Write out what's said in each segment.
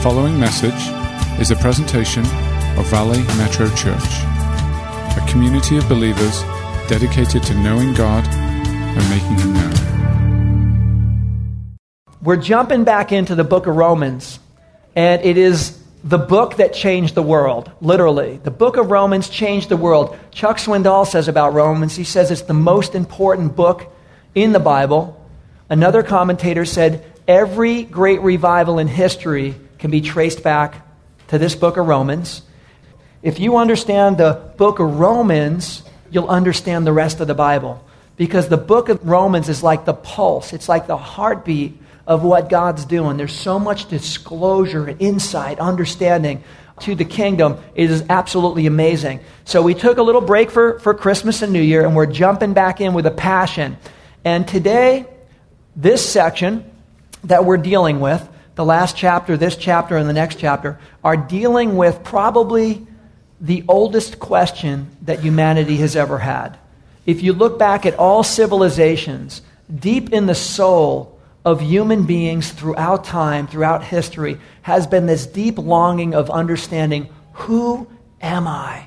The following message is a presentation of Valley Metro Church, a community of believers dedicated to knowing God and making Him known. We're jumping back into the book of Romans, and it is the book that changed the world, literally. The book of Romans changed the world. Chuck Swindoll says about Romans, he says it's the most important book in the Bible. Another commentator said, every great revival in history can be traced back to this book of Romans. If you understand the book of Romans, you'll understand the rest of the Bible. Because the book of Romans is like the pulse. It's like the heartbeat of what God's doing. There's so much disclosure and insight, understanding to the kingdom. It is absolutely amazing. So we took a little break for Christmas and New Year, and we're jumping back in with a passion. And today, this section that we're dealing with, the last chapter, this chapter, and the next chapter, are dealing with probably the oldest question that humanity has ever had. If you look back at all civilizations, deep in the soul of human beings throughout time, throughout history, has been this deep longing of understanding, who am I?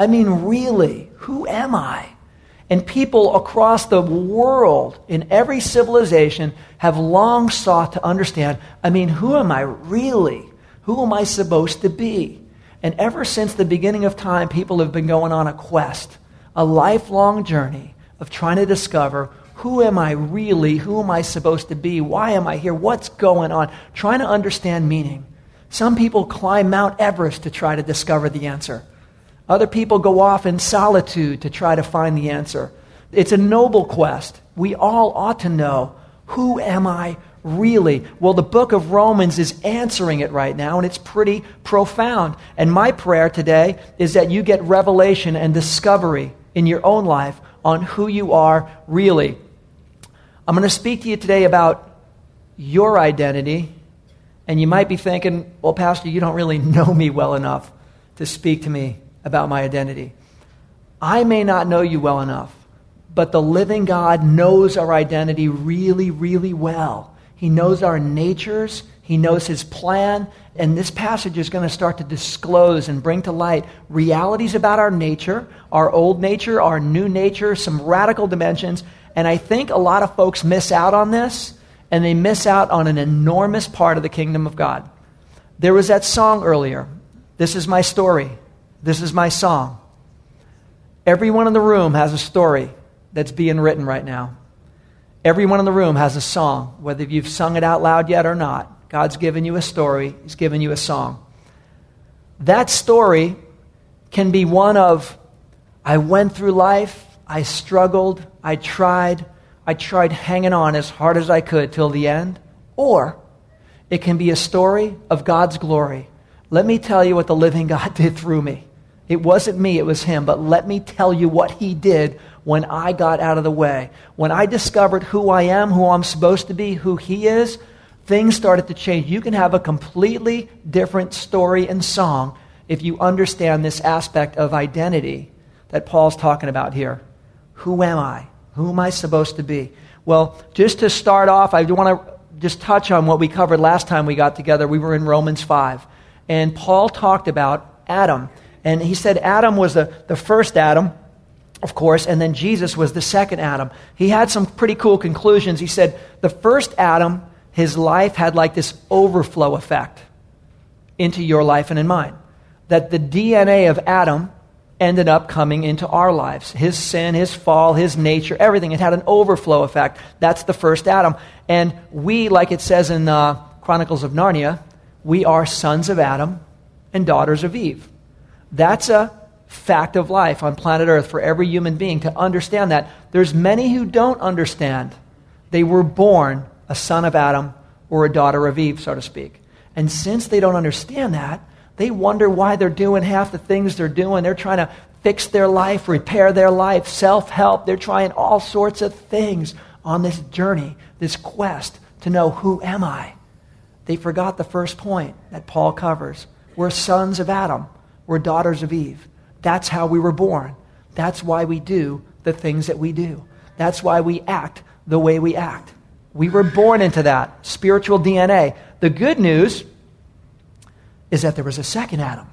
I mean, really, who am I? And people across the world, in every civilization, have long sought to understand, I mean, who am I really? Who am I supposed to be? And ever since the beginning of time, people have been going on a quest, a lifelong journey of trying to discover, who am I really? Who am I supposed to be? Why am I here? What's going on? Trying to understand meaning. Some people climb Mount Everest to try to discover the answer. Other people go off in solitude to try to find the answer. It's a noble quest. We all ought to know, who am I really? Well, the book of Romans is answering it right now, and it's pretty profound. And my prayer today is that you get revelation and discovery in your own life on who you are really. I'm going to speak to you today about your identity, and you might be thinking, well, Pastor, you don't really know me well enough to speak to me about my identity. I may not know you well enough, but the living God knows our identity really, really well. He knows our natures. He knows His plan. And this passage is going to start to disclose and bring to light realities about our nature, our old nature, our new nature, some radical dimensions. And I think a lot of folks miss out on this, and they miss out on an enormous part of the kingdom of God. There was that song earlier, "This Is My Story. This is my song." Everyone in the room has a story that's being written right now. Everyone in the room has a song, whether you've sung it out loud yet or not. God's given you a story. He's given you a song. That story can be one of, I went through life, I struggled, I tried hanging on as hard as I could till the end. Or it can be a story of God's glory. Let me tell you what the living God did through me. It wasn't me, it was Him. But let me tell you what He did when I got out of the way. When I discovered who I am, who I'm supposed to be, who He is, things started to change. You can have a completely different story and song if you understand this aspect of identity that Paul's talking about here. Who am I? Who am I supposed to be? Well, just to start off, I want to just touch on what we covered last time we got together. We were in Romans 5. And Paul talked about Adam. And he said Adam was the first Adam, of course, and then Jesus was the second Adam. He had some pretty cool conclusions. He said the first Adam, his life had like this overflow effect into your life and in mine. That the DNA of Adam ended up coming into our lives. His sin, his fall, his nature, everything. It had an overflow effect. That's the first Adam. And we, like it says in Chronicles of Narnia, we are sons of Adam and daughters of Eve. That's a fact of life on planet Earth for every human being to understand that. There's many who don't understand. They were born a son of Adam or a daughter of Eve, so to speak. And since they don't understand that, they wonder why they're doing half the things they're doing. They're trying to fix their life, repair their life, self-help. They're trying all sorts of things on this journey, this quest to know, who am I? They forgot the first point that Paul covers. We're sons of Adam. We're daughters of Eve. That's how we were born. That's why we do the things that we do. That's why we act the way we act. We were born into that spiritual DNA. The good news is that there was a second Adam.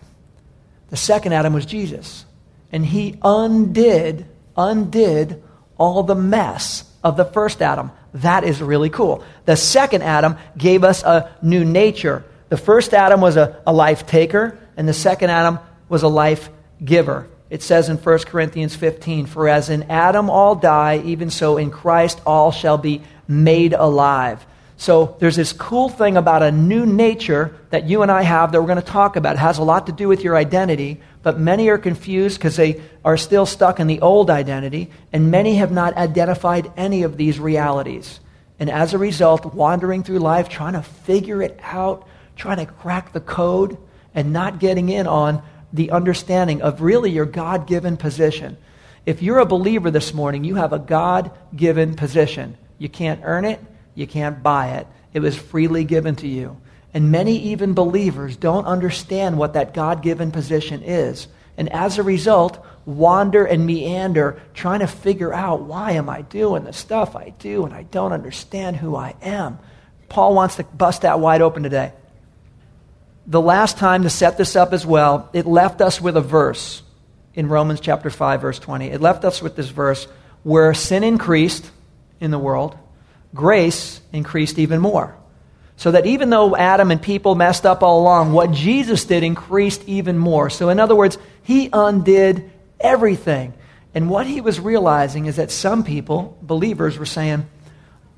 The second Adam was Jesus. And he undid all the mess of the first Adam. That is really cool. The second Adam gave us a new nature. The first Adam was a life taker, and the second Adam was a life giver. It says in 1 Corinthians 15, "For as in Adam all die, even so in Christ all shall be made alive." So there's this cool thing about a new nature that you and I have that we're going to talk about. It has a lot to do with your identity, but many are confused because they are still stuck in the old identity, and many have not identified any of these realities. And as a result, wandering through life, trying to figure it out, trying to crack the code, and not getting in on the understanding of really your God-given position. If you're a believer this morning, you have a God-given position. You can't earn it. You can't buy it. It was freely given to you. And many even believers don't understand what that God-given position is. And as a result, wander and meander, trying to figure out, why am I doing the stuff I do and I don't understand who I am? Paul wants to bust that wide open today. The last time, to set this up as well, it left us with a verse in Romans chapter 5, verse 20. It left us with this verse, where sin increased in the world, grace increased even more. So that even though Adam and people messed up all along, what Jesus did increased even more. So in other words, he undid everything. And what he was realizing is that some people, believers, were saying,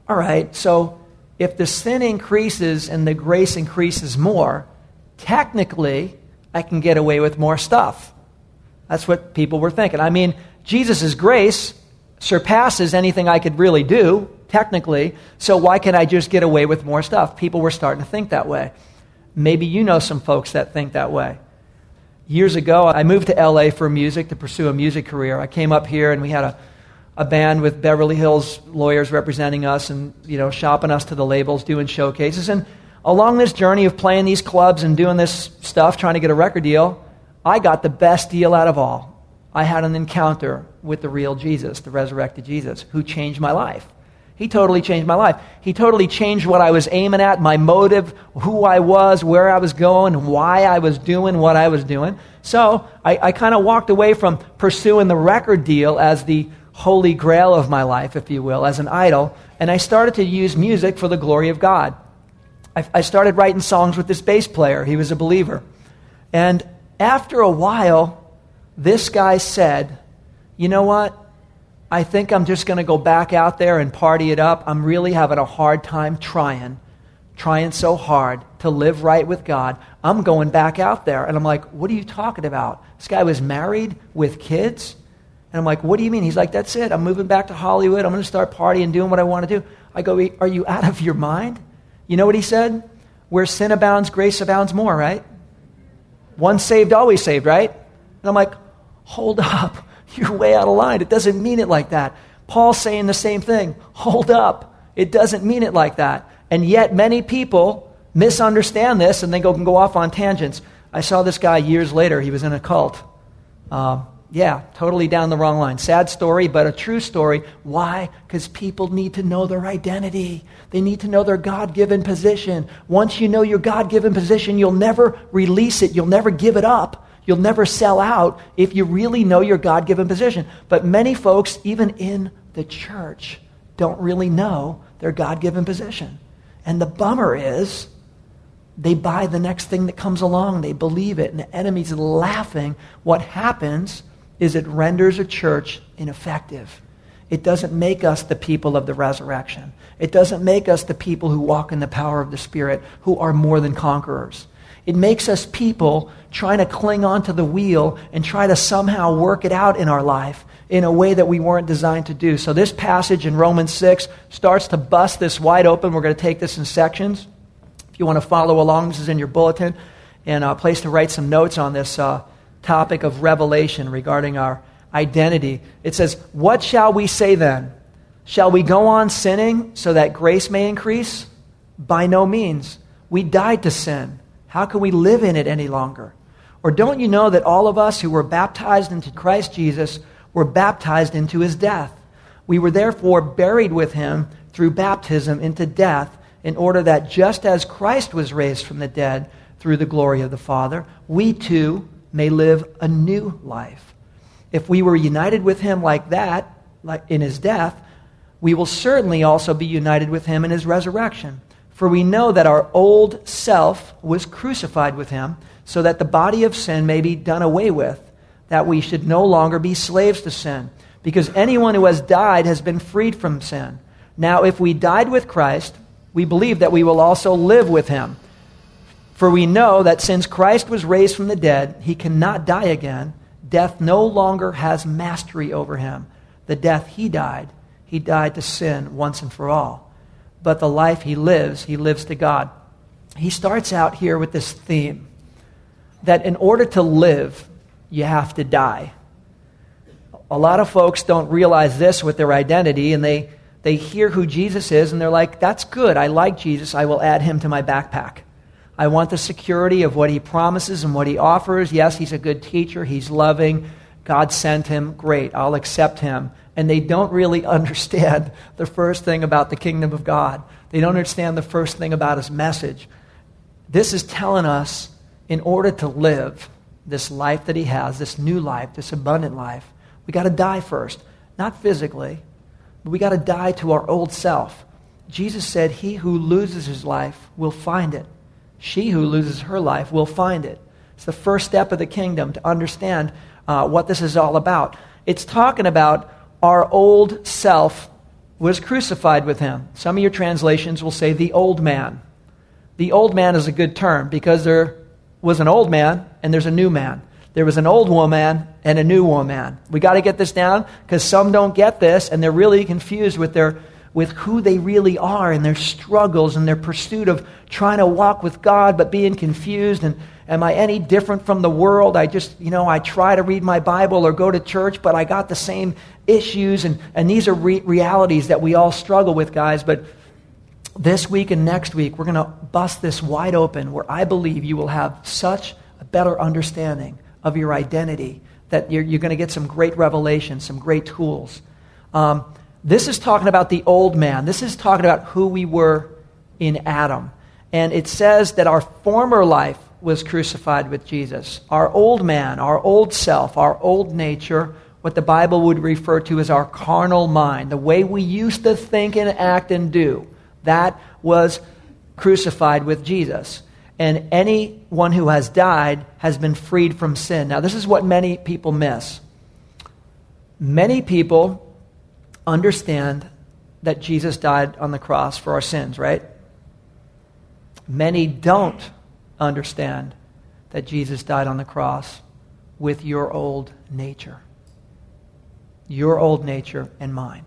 all right, so if the sin increases and the grace increases more, technically I can get away with more stuff. That's what people were thinking. I mean, Jesus' grace surpasses anything I could really do, technically, so why can't I just get away with more stuff? People were starting to think that way. Maybe you know some folks that think that way. Years ago, I moved to LA for music, to pursue a music career. I came up here and we had a band with Beverly Hills lawyers representing us and, shopping us to the labels, doing showcases. And along this journey of playing these clubs and doing this stuff, trying to get a record deal, I got the best deal out of all. I had an encounter with the real Jesus, the resurrected Jesus, who changed my life. He totally changed my life. He totally changed what I was aiming at, my motive, who I was, where I was going, why I was doing what I was doing. So I kind of walked away from pursuing the record deal as the holy grail of my life, if you will, as an idol, and I started to use music for the glory of God. I started writing songs with this bass player. He was a believer. And after a while, this guy said, you know what? I think I'm just going to go back out there and party it up. I'm really having a hard time trying so hard to live right with God. I'm going back out there. And I'm like, what are you talking about? This guy was married with kids. And I'm like, what do you mean? He's like, that's it. I'm moving back to Hollywood. I'm going to start partying, doing what I want to do. I go, are you out of your mind? You know what he said? Where sin abounds, grace abounds more, right? Once saved, always saved, right? And I'm like, hold up, you're way out of line. It doesn't mean it like that. Paul's saying the same thing. Hold up, it doesn't mean it like that. And yet many people misunderstand this and they can go off on tangents. I saw this guy years later. He was in a cult. Totally down the wrong line. Sad story, but a true story. Why? Because people need to know their identity. They need to know their God-given position. Once you know your God-given position, you'll never release it. You'll never give it up. You'll never sell out if you really know your God-given position. But many folks, even in the church, don't really know their God-given position. And the bummer is they buy the next thing that comes along. They believe it, and the enemy's laughing. What happens is it renders a church ineffective. It doesn't make us the people of the resurrection. It doesn't make us the people who walk in the power of the Spirit, who are more than conquerors. It makes us people trying to cling onto the wheel and try to somehow work it out in our life in a way that we weren't designed to do. So this passage in Romans 6 starts to bust this wide open. We're going to take this in sections. If you want to follow along, this is in your bulletin, and a place to write some notes on this topic of revelation regarding our identity. It says, "What shall we say then? Shall we go on sinning so that grace may increase? By no means. We died to sin. How can we live in it any longer? Or don't you know that all of us who were baptized into Christ Jesus were baptized into his death? We were therefore buried with him through baptism into death, in order that just as Christ was raised from the dead through the glory of the Father, we too may live a new life. If we were united with him like that, like in his death, we will certainly also be united with him in his resurrection. For we know that our old self was crucified with him, so that the body of sin may be done away with, that we should no longer be slaves to sin, because anyone who has died has been freed from sin. Now, if we died with Christ, we believe that we will also live with him. For we know that since Christ was raised from the dead, he cannot die again. Death no longer has mastery over him. The death he died to sin once and for all. But the life he lives to God. He starts out here with this theme that in order to live, you have to die. A lot of folks don't realize this with their identity, and they hear who Jesus is, and they're like, that's good, I like Jesus, I will add him to my backpack. I want the security of what he promises and what he offers. Yes, he's a good teacher, he's loving, God sent him, great, I'll accept him. And they don't really understand the first thing about the kingdom of God. They don't understand the first thing about his message. This is telling us, in order to live this life that he has, this new life, this abundant life, we got to die first. Not physically, but we got to die to our old self. Jesus said, he who loses his life will find it. She who loses her life will find it. It's the first step of the kingdom to understand what this is all about. It's talking about our old self was crucified with him. Some of your translations will say the old man. The old man is a good term because there was an old man and there's a new man. There was an old woman and a new woman. We got to get this down because some don't get this and they're really confused with who they really are and their struggles and their pursuit of trying to walk with God but being confused and am I any different from the world? I just, I try to read my Bible or go to church, but I got the same issues. And these are realities that we all struggle with, guys. But this week and next week, we're going to bust this wide open where I believe you will have such a better understanding of your identity that you're going to get some great revelation, some great tools. This is talking about the old man. This is talking about who we were in Adam. And it says that our former life was crucified with Jesus. Our old man, our old self, our old nature, what the Bible would refer to as our carnal mind, the way we used to think and act and do, that was crucified with Jesus. And anyone who has died has been freed from sin. Now, this is what many people miss. Many people understand that Jesus died on the cross for our sins, right? Many don't understand that Jesus died on the cross with your old nature. Your old nature and mine.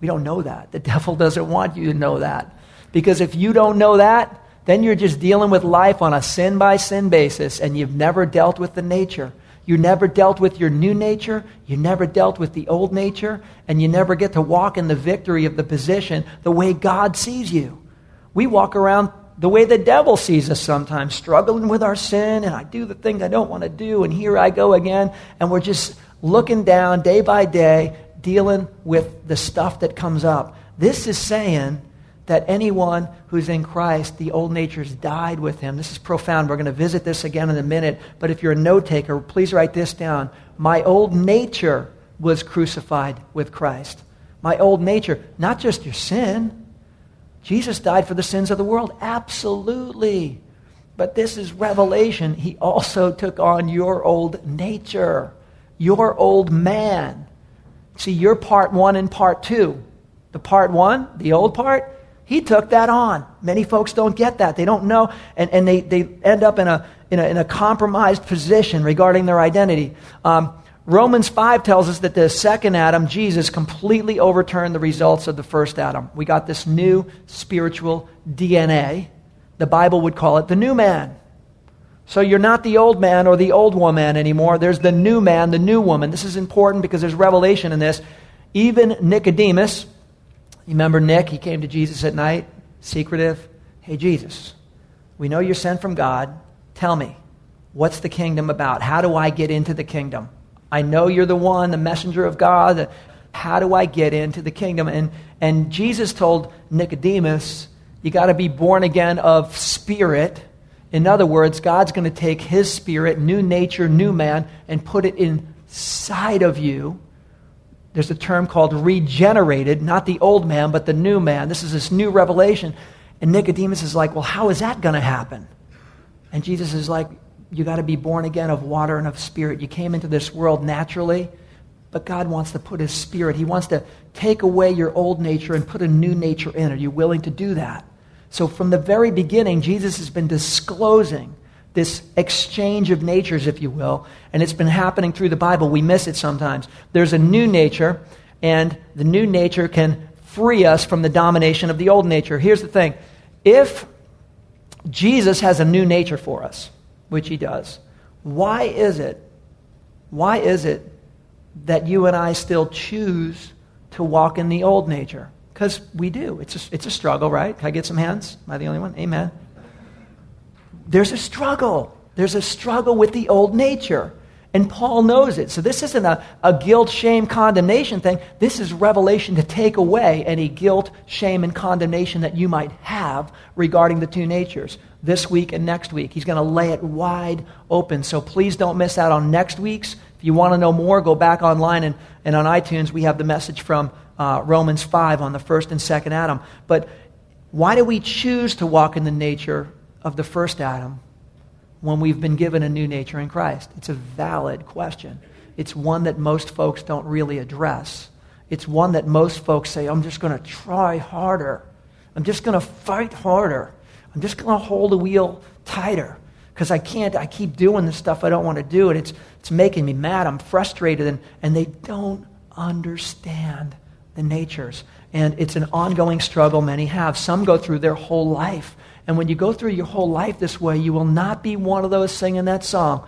We don't know that. The devil doesn't want you to know that. Because if you don't know that, then you're just dealing with life on a sin-by-sin basis, and you've never dealt with the nature. You never dealt with your new nature. You never dealt with the old nature. And you never get to walk in the victory of the position the way God sees you. We walk around the way the devil sees us sometimes, struggling with our sin, and I do the things I don't want to do, and here I go again, and we're just looking down day by day, dealing with the stuff that comes up. This is saying that anyone who's in Christ, the old nature's died with him. This is profound. We're going to visit this again in a minute, but if you're a note-taker, please write this down. My old nature was crucified with Christ. My old nature, not just your sin. Jesus died for the sins of the world. Absolutely. But this is revelation. He also took on your old nature, your old man. See, you're part one and part two. The part one, the old part, he took that on. Many folks don't get that. They don't know. And they end up in a compromised position regarding their identity. Romans 5 tells us that the second Adam, Jesus, completely overturned the results of the first Adam. We got this new spiritual DNA. The Bible would call it the new man. So you're not the old man or the old woman anymore. There's the new man, the new woman. This is important because there's revelation in this. Even Nicodemus, you remember Nick, he came to Jesus at night, secretive. Hey, Jesus, we know you're sent from God. Tell me, what's the kingdom about? How do I get into the kingdom? I know you're the one, the messenger of God. How do I get into the kingdom? And Jesus told Nicodemus, you got to be born again of spirit. In other words, God's going to take his spirit, new nature, new man, and put it inside of you. There's a term called regenerated, not the old man, but the new man. This is this new revelation. And Nicodemus is like, well, how is that going to happen? And Jesus is like, you got to be born again of water and of spirit. You came into this world naturally, but God wants to put his spirit. He wants to take away your old nature and put a new nature in. Are you willing to do that? So from the very beginning, Jesus has been disclosing this exchange of natures, if you will, and it's been happening through the Bible. We miss it sometimes. There's a new nature, and the new nature can free us from the domination of the old nature. Here's the thing. If Jesus has a new nature for us, which he does, why is it that you and I still choose to walk in the old nature? Because we do. It's a struggle, right? Can I get some hands? Am I the only one? Amen. There's a struggle. There's a struggle with the old nature. And Paul knows it. So this isn't a guilt, shame, condemnation thing. This is revelation to take away any guilt, shame, and condemnation that you might have regarding the two natures this week and next week. He's going to lay it wide open. So please don't miss out on next week's. If you want to know more, go back online and on iTunes. We have the message from Romans 5 on the first and second Adam. But why do we choose to walk in the nature of the first Adam when we've been given a new nature in Christ? It's a valid question. It's one that most folks don't really address. It's one that most folks say, I'm just going to try harder. I'm just going to fight harder. I'm just going to hold the wheel tighter because I keep doing the stuff I don't want to do, and it's making me mad. I'm frustrated, and they don't understand the natures. And it's an ongoing struggle many have. Some go through their whole life. And when you go through your whole life this way, you will not be one of those singing that song,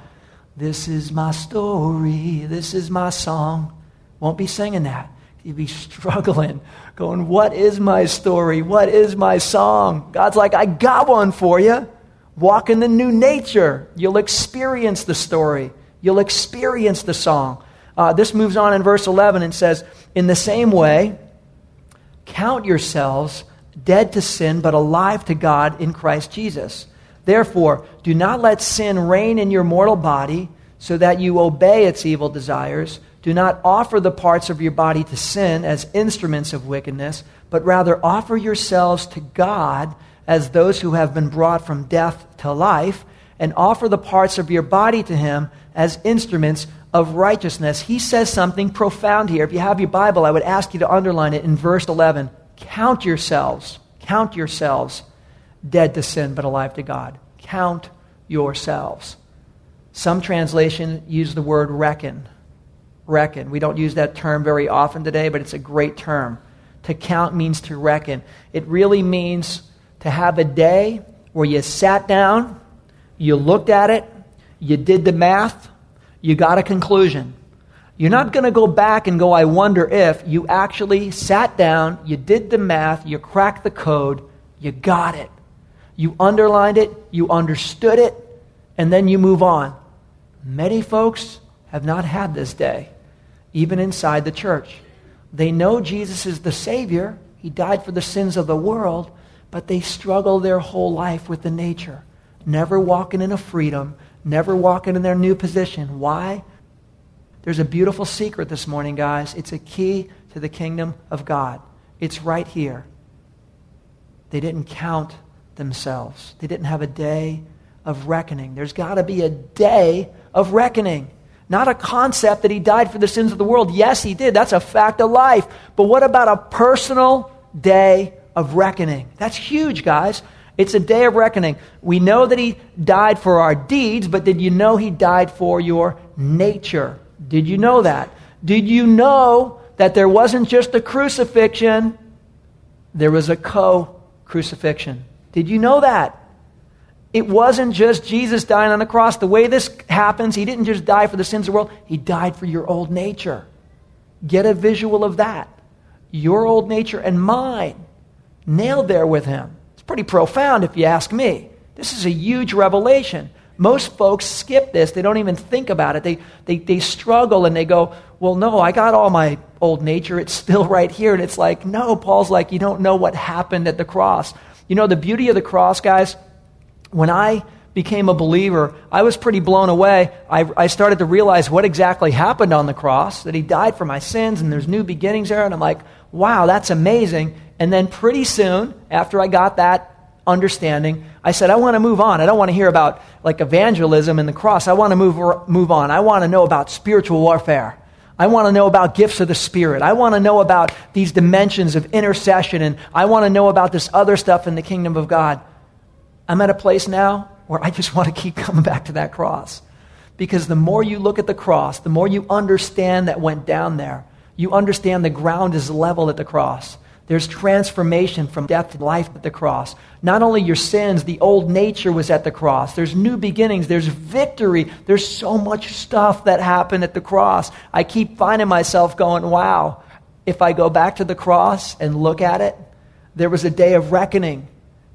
this is my story, this is my song. Won't be singing that. You'll be struggling, going, what is my story? What is my song? God's like, I got one for you. Walk in the new nature. You'll experience the story. You'll experience the song. This moves on in verse 11 and says, in the same way, count yourselves dead to sin, but alive to God in Christ Jesus. Therefore, do not let sin reign in your mortal body so that you obey its evil desires. Do not offer the parts of your body to sin as instruments of wickedness, but rather offer yourselves to God as those who have been brought from death to life, and offer the parts of your body to him as instruments of righteousness. He says something profound here. If you have your Bible, I would ask you to underline it in verse 11. Count yourselves dead to sin but alive to God. Count yourselves. Some translations use the word reckon. Reckon. We don't use that term very often today, but it's a great term. To count means to reckon. It really means to have a day where you sat down, you looked at it, you did the math, you got a conclusion. You're not going to go back and go, I wonder if. You actually sat down, you did the math, you cracked the code, you got it. You underlined it, you understood it, and then you move on. Many folks have not had this day, even inside the church. They know Jesus is the Savior. He died for the sins of the world, but they struggle their whole life with the nature, never walking in a freedom, never walking in their new position. Why? There's a beautiful secret this morning, guys. It's a key to the kingdom of God. It's right here. They didn't count themselves. They didn't have a day of reckoning. There's got to be a day of reckoning. Not a concept that he died for the sins of the world. Yes, he did. That's a fact of life. But what about a personal day of reckoning? That's huge, guys. It's a day of reckoning. We know that he died for our deeds, but did you know he died for your nature? Did you know that? Did you know that there wasn't just a crucifixion? There was a co-crucifixion. Did you know that? It wasn't just Jesus dying on the cross. The way this happens, he didn't just die for the sins of the world. He died for your old nature. Get a visual of that. Your old nature and mine nailed there with him. Pretty profound if you ask me. This is a huge revelation. Most folks skip this. They don't even think about it. They struggle and they go, well, no, I got all my old nature. It's still right here. And it's like, no, Paul's like, you don't know what happened at the cross. You know, the beauty of the cross, guys, when I became a believer, I was pretty blown away. I started to realize what exactly happened on the cross, that he died for my sins and there's new beginnings there. And I'm like, wow, that's amazing. And then pretty soon after I got that understanding, I said, I want to move on. I don't want to hear about like evangelism and the cross. I want to move on. I want to know about spiritual warfare. I want to know about gifts of the Spirit. I want to know about these dimensions of intercession, and I want to know about this other stuff in the kingdom of God. I'm at a place now where I just want to keep coming back to that cross, because the more you look at the cross, the more you understand that went down there. You understand the ground is level at the cross. There's transformation from death to life at the cross. Not only your sins, the old nature was at the cross. There's new beginnings. There's victory. There's so much stuff that happened at the cross. I keep finding myself going, wow, if I go back to the cross and look at it, there was a day of reckoning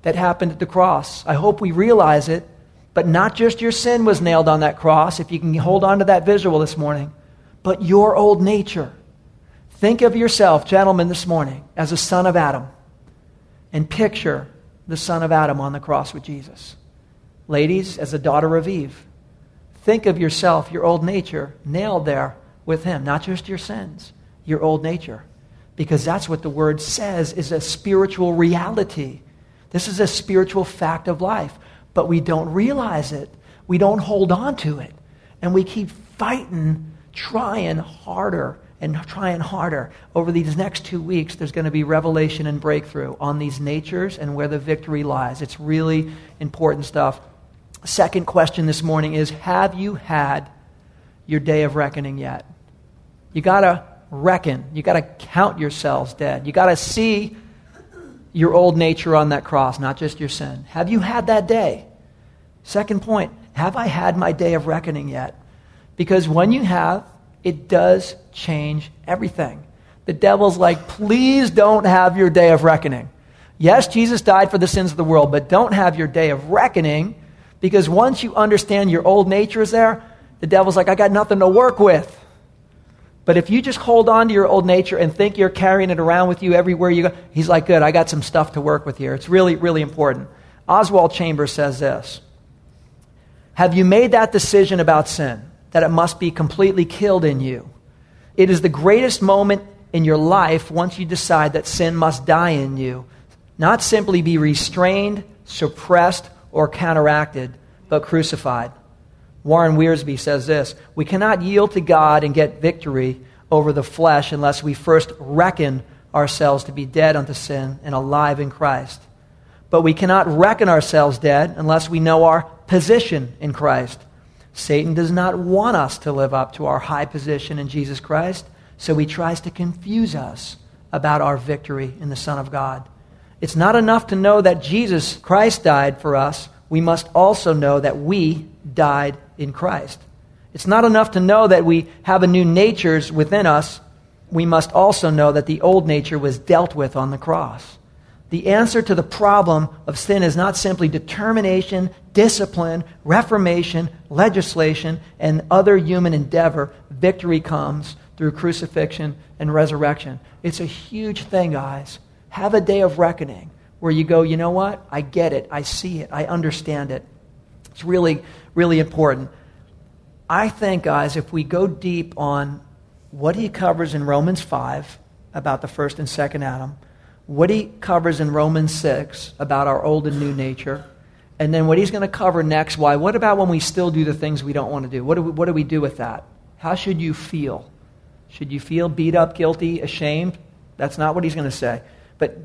that happened at the cross. I hope we realize it, but not just your sin was nailed on that cross, if you can hold on to that visual this morning, but your old nature. Think of yourself, gentlemen, this morning as a son of Adam, and picture the son of Adam on the cross with Jesus. Ladies, as a daughter of Eve, think of yourself, your old nature, nailed there with him. Not just your sins, your old nature. Because that's what the word says is a spiritual reality. This is a spiritual fact of life. But we don't realize it. We don't hold on to it. And we keep fighting, trying harder and trying harder. Over these next 2 weeks, there's going to be revelation and breakthrough on these natures and where the victory lies. It's really important stuff. Second question this morning is, have you had your day of reckoning yet? You got to reckon. You got to count yourselves dead. You got to see your old nature on that cross, not just your sin. Have you had that day? Second point, have I had my day of reckoning yet? Because when you have, it does change everything. The devil's like, please don't have your day of reckoning. Yes, Jesus died for the sins of the world, but don't have your day of reckoning, because once you understand your old nature is there, the devil's like, I got nothing to work with. But if you just hold on to your old nature and think you're carrying it around with you everywhere you go, he's like, good, I got some stuff to work with here. It's really, really important. Oswald Chambers says this: have you made that decision about sin, that it must be completely killed in you? It is the greatest moment in your life once you decide that sin must die in you, not simply be restrained, suppressed, or counteracted, but crucified. Warren Wearsby says this: we cannot yield to God and get victory over the flesh unless we first reckon ourselves to be dead unto sin and alive in Christ. But we cannot reckon ourselves dead unless we know our position in Christ. Satan does not want us to live up to our high position in Jesus Christ, so he tries to confuse us about our victory in the Son of God. It's not enough to know that Jesus Christ died for us. We must also know that we died in Christ. It's not enough to know that we have a new nature within us. We must also know that the old nature was dealt with on the cross. The answer to the problem of sin is not simply determination, discipline, reformation, legislation, and other human endeavor. Victory comes through crucifixion and resurrection. It's a huge thing, guys. Have a day of reckoning where you go, you know what? I get it. I see it. I understand it. It's really, really important. I think, guys, if we go deep on what he covers in Romans 5 about the first and second Adam, what he covers in Romans 6 about our old and new nature, and then what he's going to cover next, why? What about when we still do the things we don't want to do? What do we do with that? How should you feel? Should you feel beat up, guilty, ashamed? That's not what he's going to say. But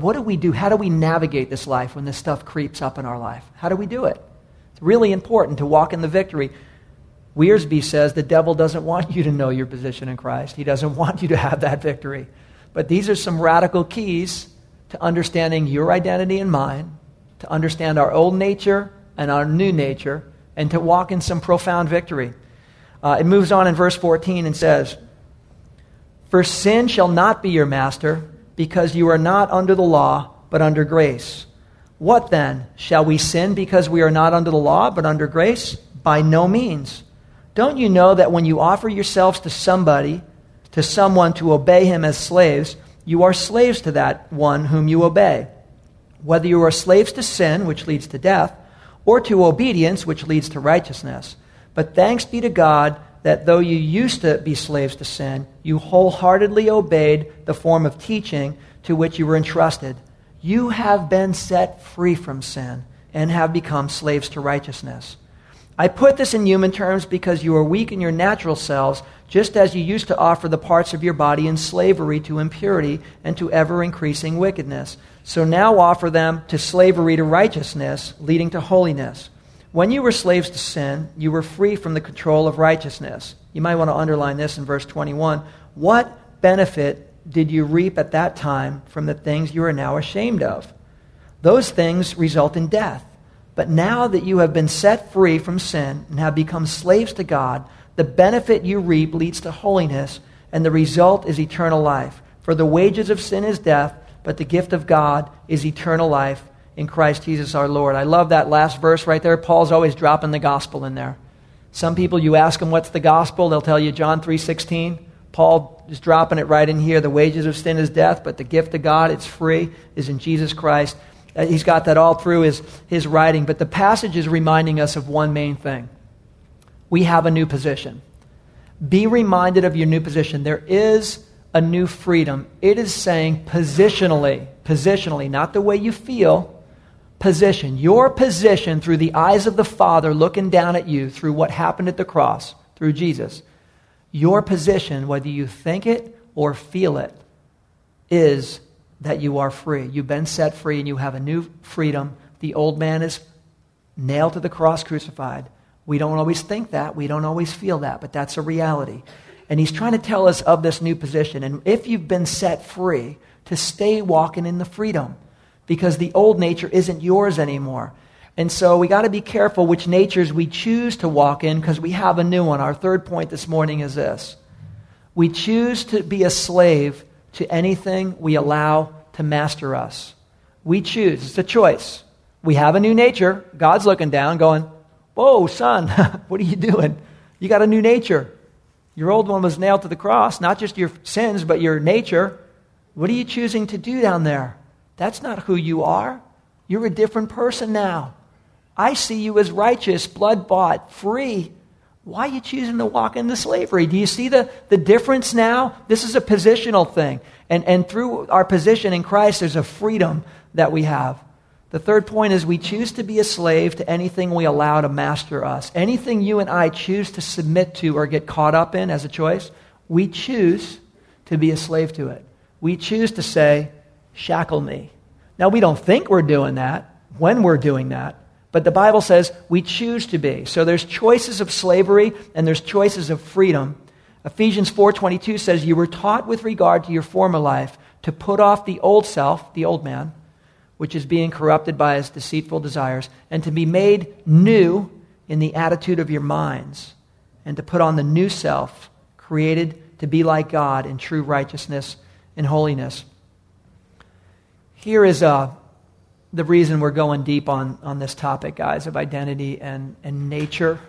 what do we do? How do we navigate this life when this stuff creeps up in our life? How do we do it? It's really important to walk in the victory. Wiersbe says the devil doesn't want you to know your position in Christ. He doesn't want you to have that victory. But these are some radical keys to understanding your identity and mine, to understand our old nature and our new nature, and to walk in some profound victory. It moves on in verse 14 and says, "For sin shall not be your master, because you are not under the law, but under grace. What then? Shall we sin because we are not under the law, but under grace? By no means. Don't you know that when you offer yourselves to someone to obey him as slaves, you are slaves to that one whom you obey, whether you are slaves to sin, which leads to death, or to obedience, which leads to righteousness. But thanks be to God that though you used to be slaves to sin, you wholeheartedly obeyed the form of teaching to which you were entrusted. You have been set free from sin and have become slaves to righteousness. I put this in human terms because you are weak in your natural selves, just as you used to offer the parts of your body in slavery to impurity and to ever-increasing wickedness. So now offer them to slavery to righteousness, leading to holiness. When you were slaves to sin, you were free from the control of righteousness. You might want to underline this in verse 21. What benefit did you reap at that time from the things you are now ashamed of? Those things result in death. But now that you have been set free from sin and have become slaves to God, the benefit you reap leads to holiness, and the result is eternal life. For the wages of sin is death, but the gift of God is eternal life in Christ Jesus our Lord. I love that last verse right there. Paul's always dropping the gospel in there. Some people, you ask them, what's the gospel? They'll tell you John 3:16. Paul is dropping it right in here. The wages of sin is death, but the gift of God, it's free, is in Jesus Christ. He's got that all through his writing. But the passage is reminding us of one main thing. We have a new position. Be reminded of your new position. There is a new freedom. It is saying positionally, not the way you feel, position. Your position through the eyes of the Father looking down at you through what happened at the cross, through Jesus. Your position, whether you think it or feel it, is that you are free. You've been set free and you have a new freedom. The old man is nailed to the cross, crucified. We don't always think that. We don't always feel that, but that's a reality. And he's trying to tell us of this new position. And if you've been set free, to stay walking in the freedom, because the old nature isn't yours anymore. And so we got to be careful which natures we choose to walk in, because we have a new one. Our third point this morning is this. We choose to be a slave to anything we allow to master us. We choose. It's a choice. We have a new nature. God's looking down going, whoa, son, what are you doing? You got a new nature. Your old one was nailed to the cross, not just your sins, but your nature. What are you choosing to do down there? That's not who you are. You're a different person now. I see you as righteous, blood-bought, free. Why are you choosing to walk into slavery? Do you see the difference now? This is a positional thing. And through our position in Christ, there's a freedom that we have. The third point is we choose to be a slave to anything we allow to master us. Anything you and I choose to submit to or get caught up in as a choice, we choose to be a slave to it. We choose to say, shackle me. Now, we don't think we're doing that when we're doing that. But the Bible says we choose to be. So there's choices of slavery and there's choices of freedom. Ephesians 4:22 says you were taught with regard to your former life to put off the old self, the old man, which is being corrupted by his deceitful desires, and to be made new in the attitude of your minds, and to put on the new self, created to be like God in true righteousness and holiness. Here is the reason we're going deep on this topic, guys, of identity and nature,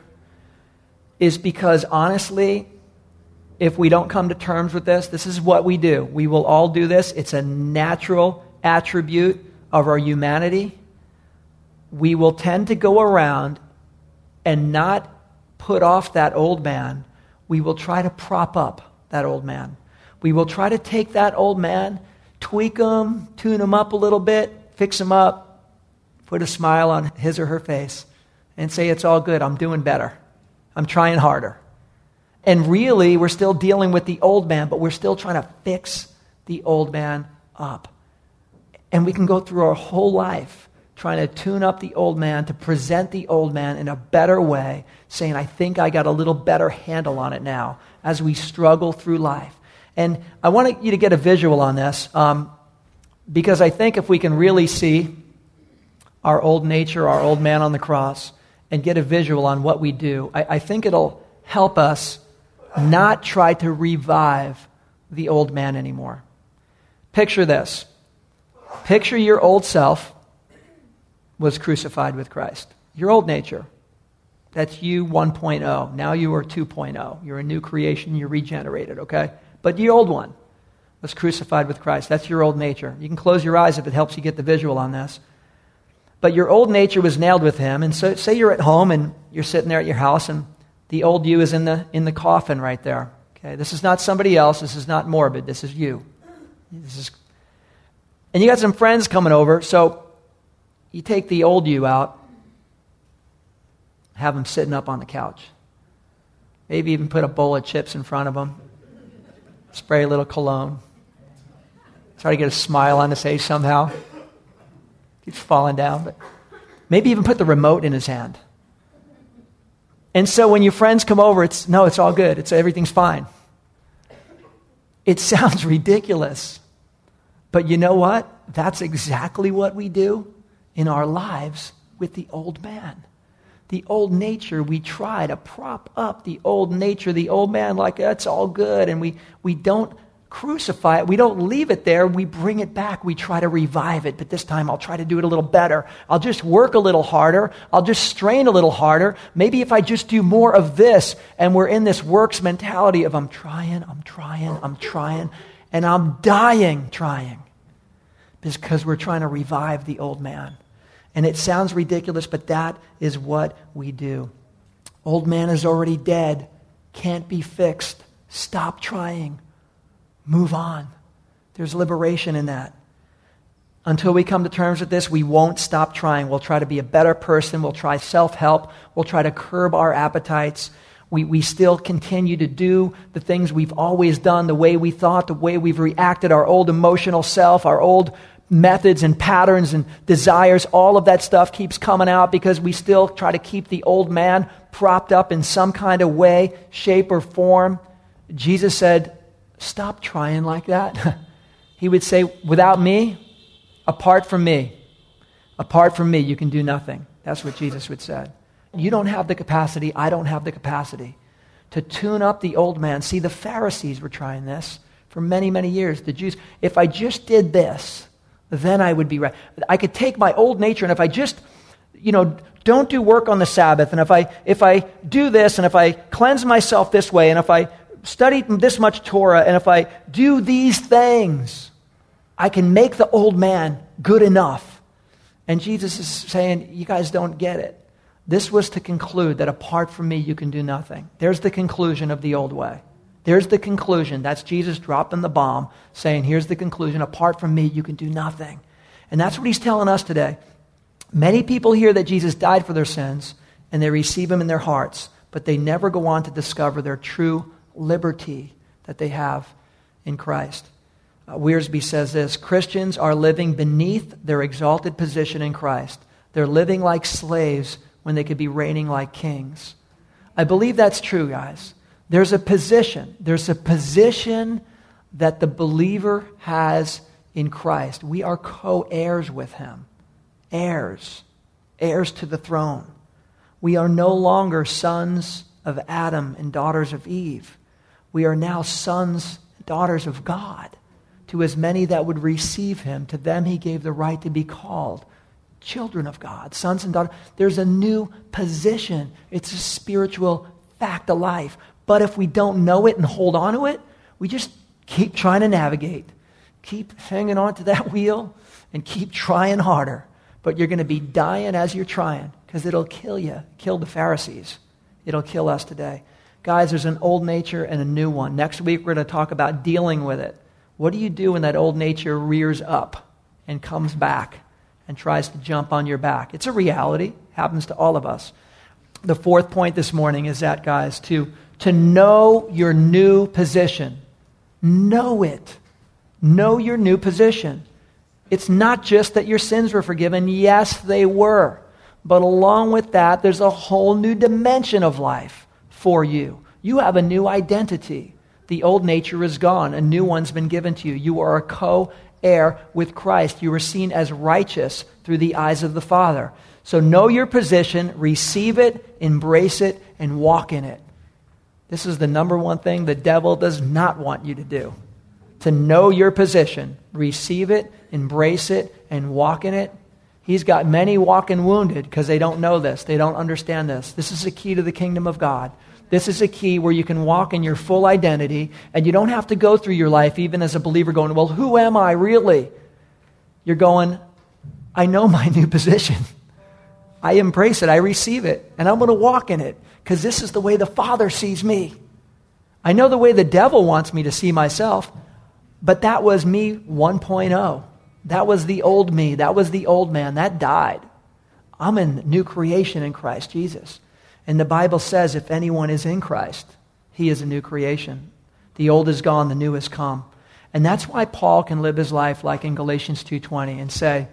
is because honestly, if we don't come to terms with this is what we do. We will all do this. It's a natural attribute of our humanity. We will tend to go around and not put off that old man. We will try to prop up that old man. We will try to take that old man, tweak him, tune him up a little bit, fix him up, put a smile on his or her face, and say, it's all good, I'm doing better, I'm trying harder. And really, we're still dealing with the old man, but we're still trying to fix the old man up. And we can go through our whole life trying to tune up the old man, to present the old man in a better way, saying, I think I got a little better handle on it now, as we struggle through life. And I want you to get a visual on this, because I think if we can really see our old nature, our old man on the cross, and get a visual on what we do, I think it'll help us not try to revive the old man anymore. Picture this. Picture your old self was crucified with Christ. Your old nature. That's you 1.0. Now you are 2.0. You're a new creation. You're regenerated, okay? But the old one was crucified with Christ. That's your old nature. You can close your eyes if it helps you get the visual on this. But your old nature was nailed with him. And so say you're at home and you're sitting there at your house and the old you is in the coffin right there. Okay, this is not somebody else. This is not morbid. This is you. And you got some friends coming over, so you take the old you out, have them sitting up on the couch. Maybe even put a bowl of chips in front of them. Spray a little cologne. Try to get a smile on his face somehow. Keeps falling down, but maybe even put the remote in his hand. And so when your friends come over, it's all good. Everything's fine. It sounds ridiculous, but you know what? That's exactly what we do in our lives with the old man. The old nature, we try to prop up the old nature, the old man, like that's all good. And we don't crucify it. We don't leave it there. We bring it back. We try to revive it. But this time I'll try to do it a little better. I'll just work a little harder. I'll just strain a little harder. Maybe if I just do more of this, and we're in this works mentality of I'm trying, and I'm dying trying. Because we're trying to revive the old man. And it sounds ridiculous, but that is what we do. Old man is already dead. Can't be fixed. Stop trying. Move on. There's liberation in that. Until we come to terms with this, we won't stop trying. We'll try to be a better person. We'll try self-help. We'll try to curb our appetites. We still continue to do the things we've always done, the way we thought, the way we've reacted, our old emotional self, our old methods and patterns and desires, all of that stuff keeps coming out because we still try to keep the old man propped up in some kind of way, shape, or form. Jesus said, stop trying like that. He would say, without me, apart from me, you can do nothing. That's what Jesus would say. You don't have the capacity, I don't have the capacity to tune up the old man. See, the Pharisees were trying this for many, many years. The Jews, if I just did this, then I would be right. I could take my old nature, and if I just, don't do work on the Sabbath, and if I do this, and if I cleanse myself this way, and if I study this much Torah, and if I do these things, I can make the old man good enough. And Jesus is saying, you guys don't get it. This was to conclude that apart from me, you can do nothing. There's the conclusion of the old way. There's the conclusion. That's Jesus dropping the bomb, saying, here's the conclusion. Apart from me, you can do nothing. And that's what he's telling us today. Many people hear that Jesus died for their sins, and they receive him in their hearts, but they never go on to discover their true liberty that they have in Christ. Wiersbe says this, Christians are living beneath their exalted position in Christ. They're living like slaves when they could be reigning like kings. I believe that's true, guys. There's a position that the believer has in Christ. We are co-heirs with him. Heirs to the throne. We are no longer sons of Adam and daughters of Eve. We are now sons and daughters of God. To as many that would receive him, to them he gave the right to be called children of God, sons and daughters. There's a new position. It's a spiritual fact of life. But if we don't know it and hold on to it, we just keep trying to navigate. Keep hanging on to that wheel and keep trying harder. But you're going to be dying as you're trying because it'll kill you. Kill the Pharisees. It'll kill us today. Guys, there's an old nature and a new one. Next week, we're going to talk about dealing with it. What do you do when that old nature rears up and comes back and tries to jump on your back? It's a reality. Happens to all of us. The fourth point this morning is that, guys, to know your new position. Know it. Know your new position. It's not just that your sins were forgiven. Yes, they were. But along with that, there's a whole new dimension of life for you. You have a new identity. The old nature is gone. A new one's been given to you. You are a co-heir with Christ. You were seen as righteous through the eyes of the Father. So know your position, receive it, embrace it, and walk in it. This is the number one thing the devil does not want you to do. To know your position, receive it, embrace it, and walk in it. He's got many walking wounded because they don't know this. They don't understand this. This is the key to the kingdom of God. This is a key where you can walk in your full identity, and you don't have to go through your life even as a believer going, well, who am I really? You're going, I know my new position. I embrace it. I receive it. And I'm going to walk in it because this is the way the Father sees me. I know the way the devil wants me to see myself, but that was me 1.0. That was the old me. That was the old man. That died. I'm a new creation in Christ Jesus. And the Bible says if anyone is in Christ, he is a new creation. The old is gone, the new has come. And that's why Paul can live his life like in Galatians 2:20 and say,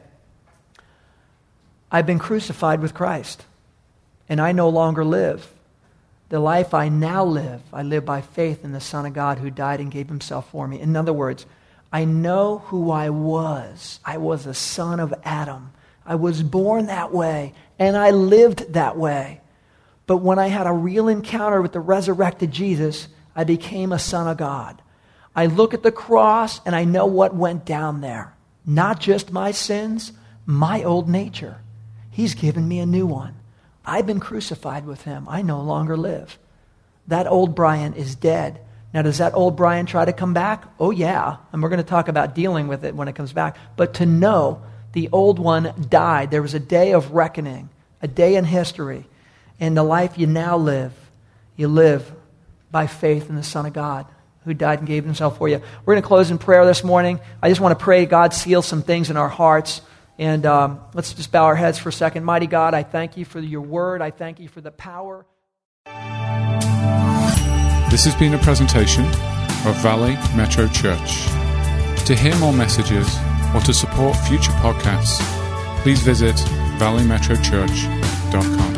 I've been crucified with Christ, and I no longer live. The life I now live, I live by faith in the Son of God who died and gave himself for me. In other words, I know who I was. I was a son of Adam. I was born that way, and I lived that way. But when I had a real encounter with the resurrected Jesus, I became a son of God. I look at the cross, and I know what went down there. Not just my sins, my old nature. He's given me a new one. I've been crucified with him. I no longer live. That old Brian is dead. Now, does that old Brian try to come back? Oh, yeah. And we're going to talk about dealing with it when it comes back. But to know the old one died. There was a day of reckoning, a day in history. And the life you now live, you live by faith in the Son of God who died and gave himself for you. We're going to close in prayer this morning. I just want to pray God seals some things in our hearts. And let's just bow our heads for a second. Mighty God, I thank you for your word. I thank you for the power. This has been a presentation of Valley Metro Church. To hear more messages or to support future podcasts, please visit valleymetrochurch.com.